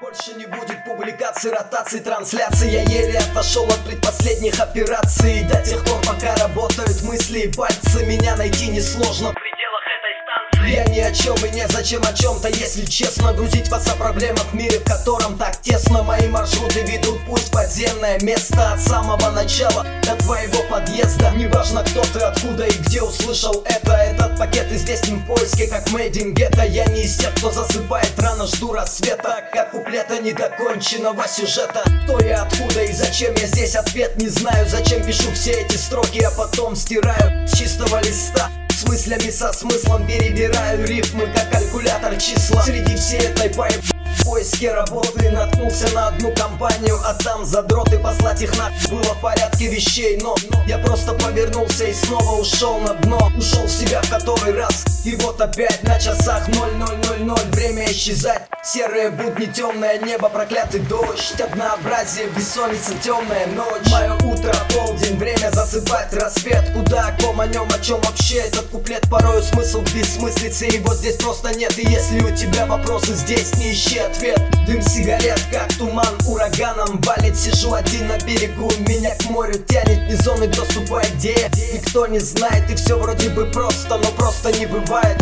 Больше не будет публикаций, ротаций, трансляций. Я еле отошел от предпоследних операций. До тех пор, пока работают мысли и пальцы, меня найти несложно в пределах этой станции. Я ни о чем и не зачем о чем-то, если честно. Грузить вас о проблемах в мире, в котором так тесно. Мои маршруты ведут путь в подземное место. От самого начала до твоего подъезда. Неважно, кто ты, откуда и где услышал это. Этот пакет известен в поиске, как Мэйдин Гетто. Я не из тех, кто засыпает рано, жду рассвета, как куплета недоконченного сюжета. Кто я, откуда и зачем я здесь, ответ не знаю. Зачем пишу все эти строки, а потом стираю с чистого листа. С мыслями со смыслом перебираю рифмы, как калькулятор числа. Среди всей этой пайп в поиске работы наткнулся на одну компанию, а там задроты. Послать их на было в порядке вещей, но я просто повернулся и снова ушел на дно. Ушел в себя в который раз, и вот опять на часах 00:00. Время исчезать, серые будни, темное небо, проклятый дождь. Однообразие, бессонница, темная ночь. Мое утро, полдень, время засыпать, рассвет. Куда, о ком, о нем, о чем вообще этот куплет? Порою смысл бессмыслица, его здесь просто нет. И если у тебя вопросы, здесь не ищи ответ. Дым сигарет, как туман, ураганом валит. Сижу один на берегу, меня к морю тянет. Не зоны доступа, идея, никто не знает. И все вроде бы просто, но просто не бывает.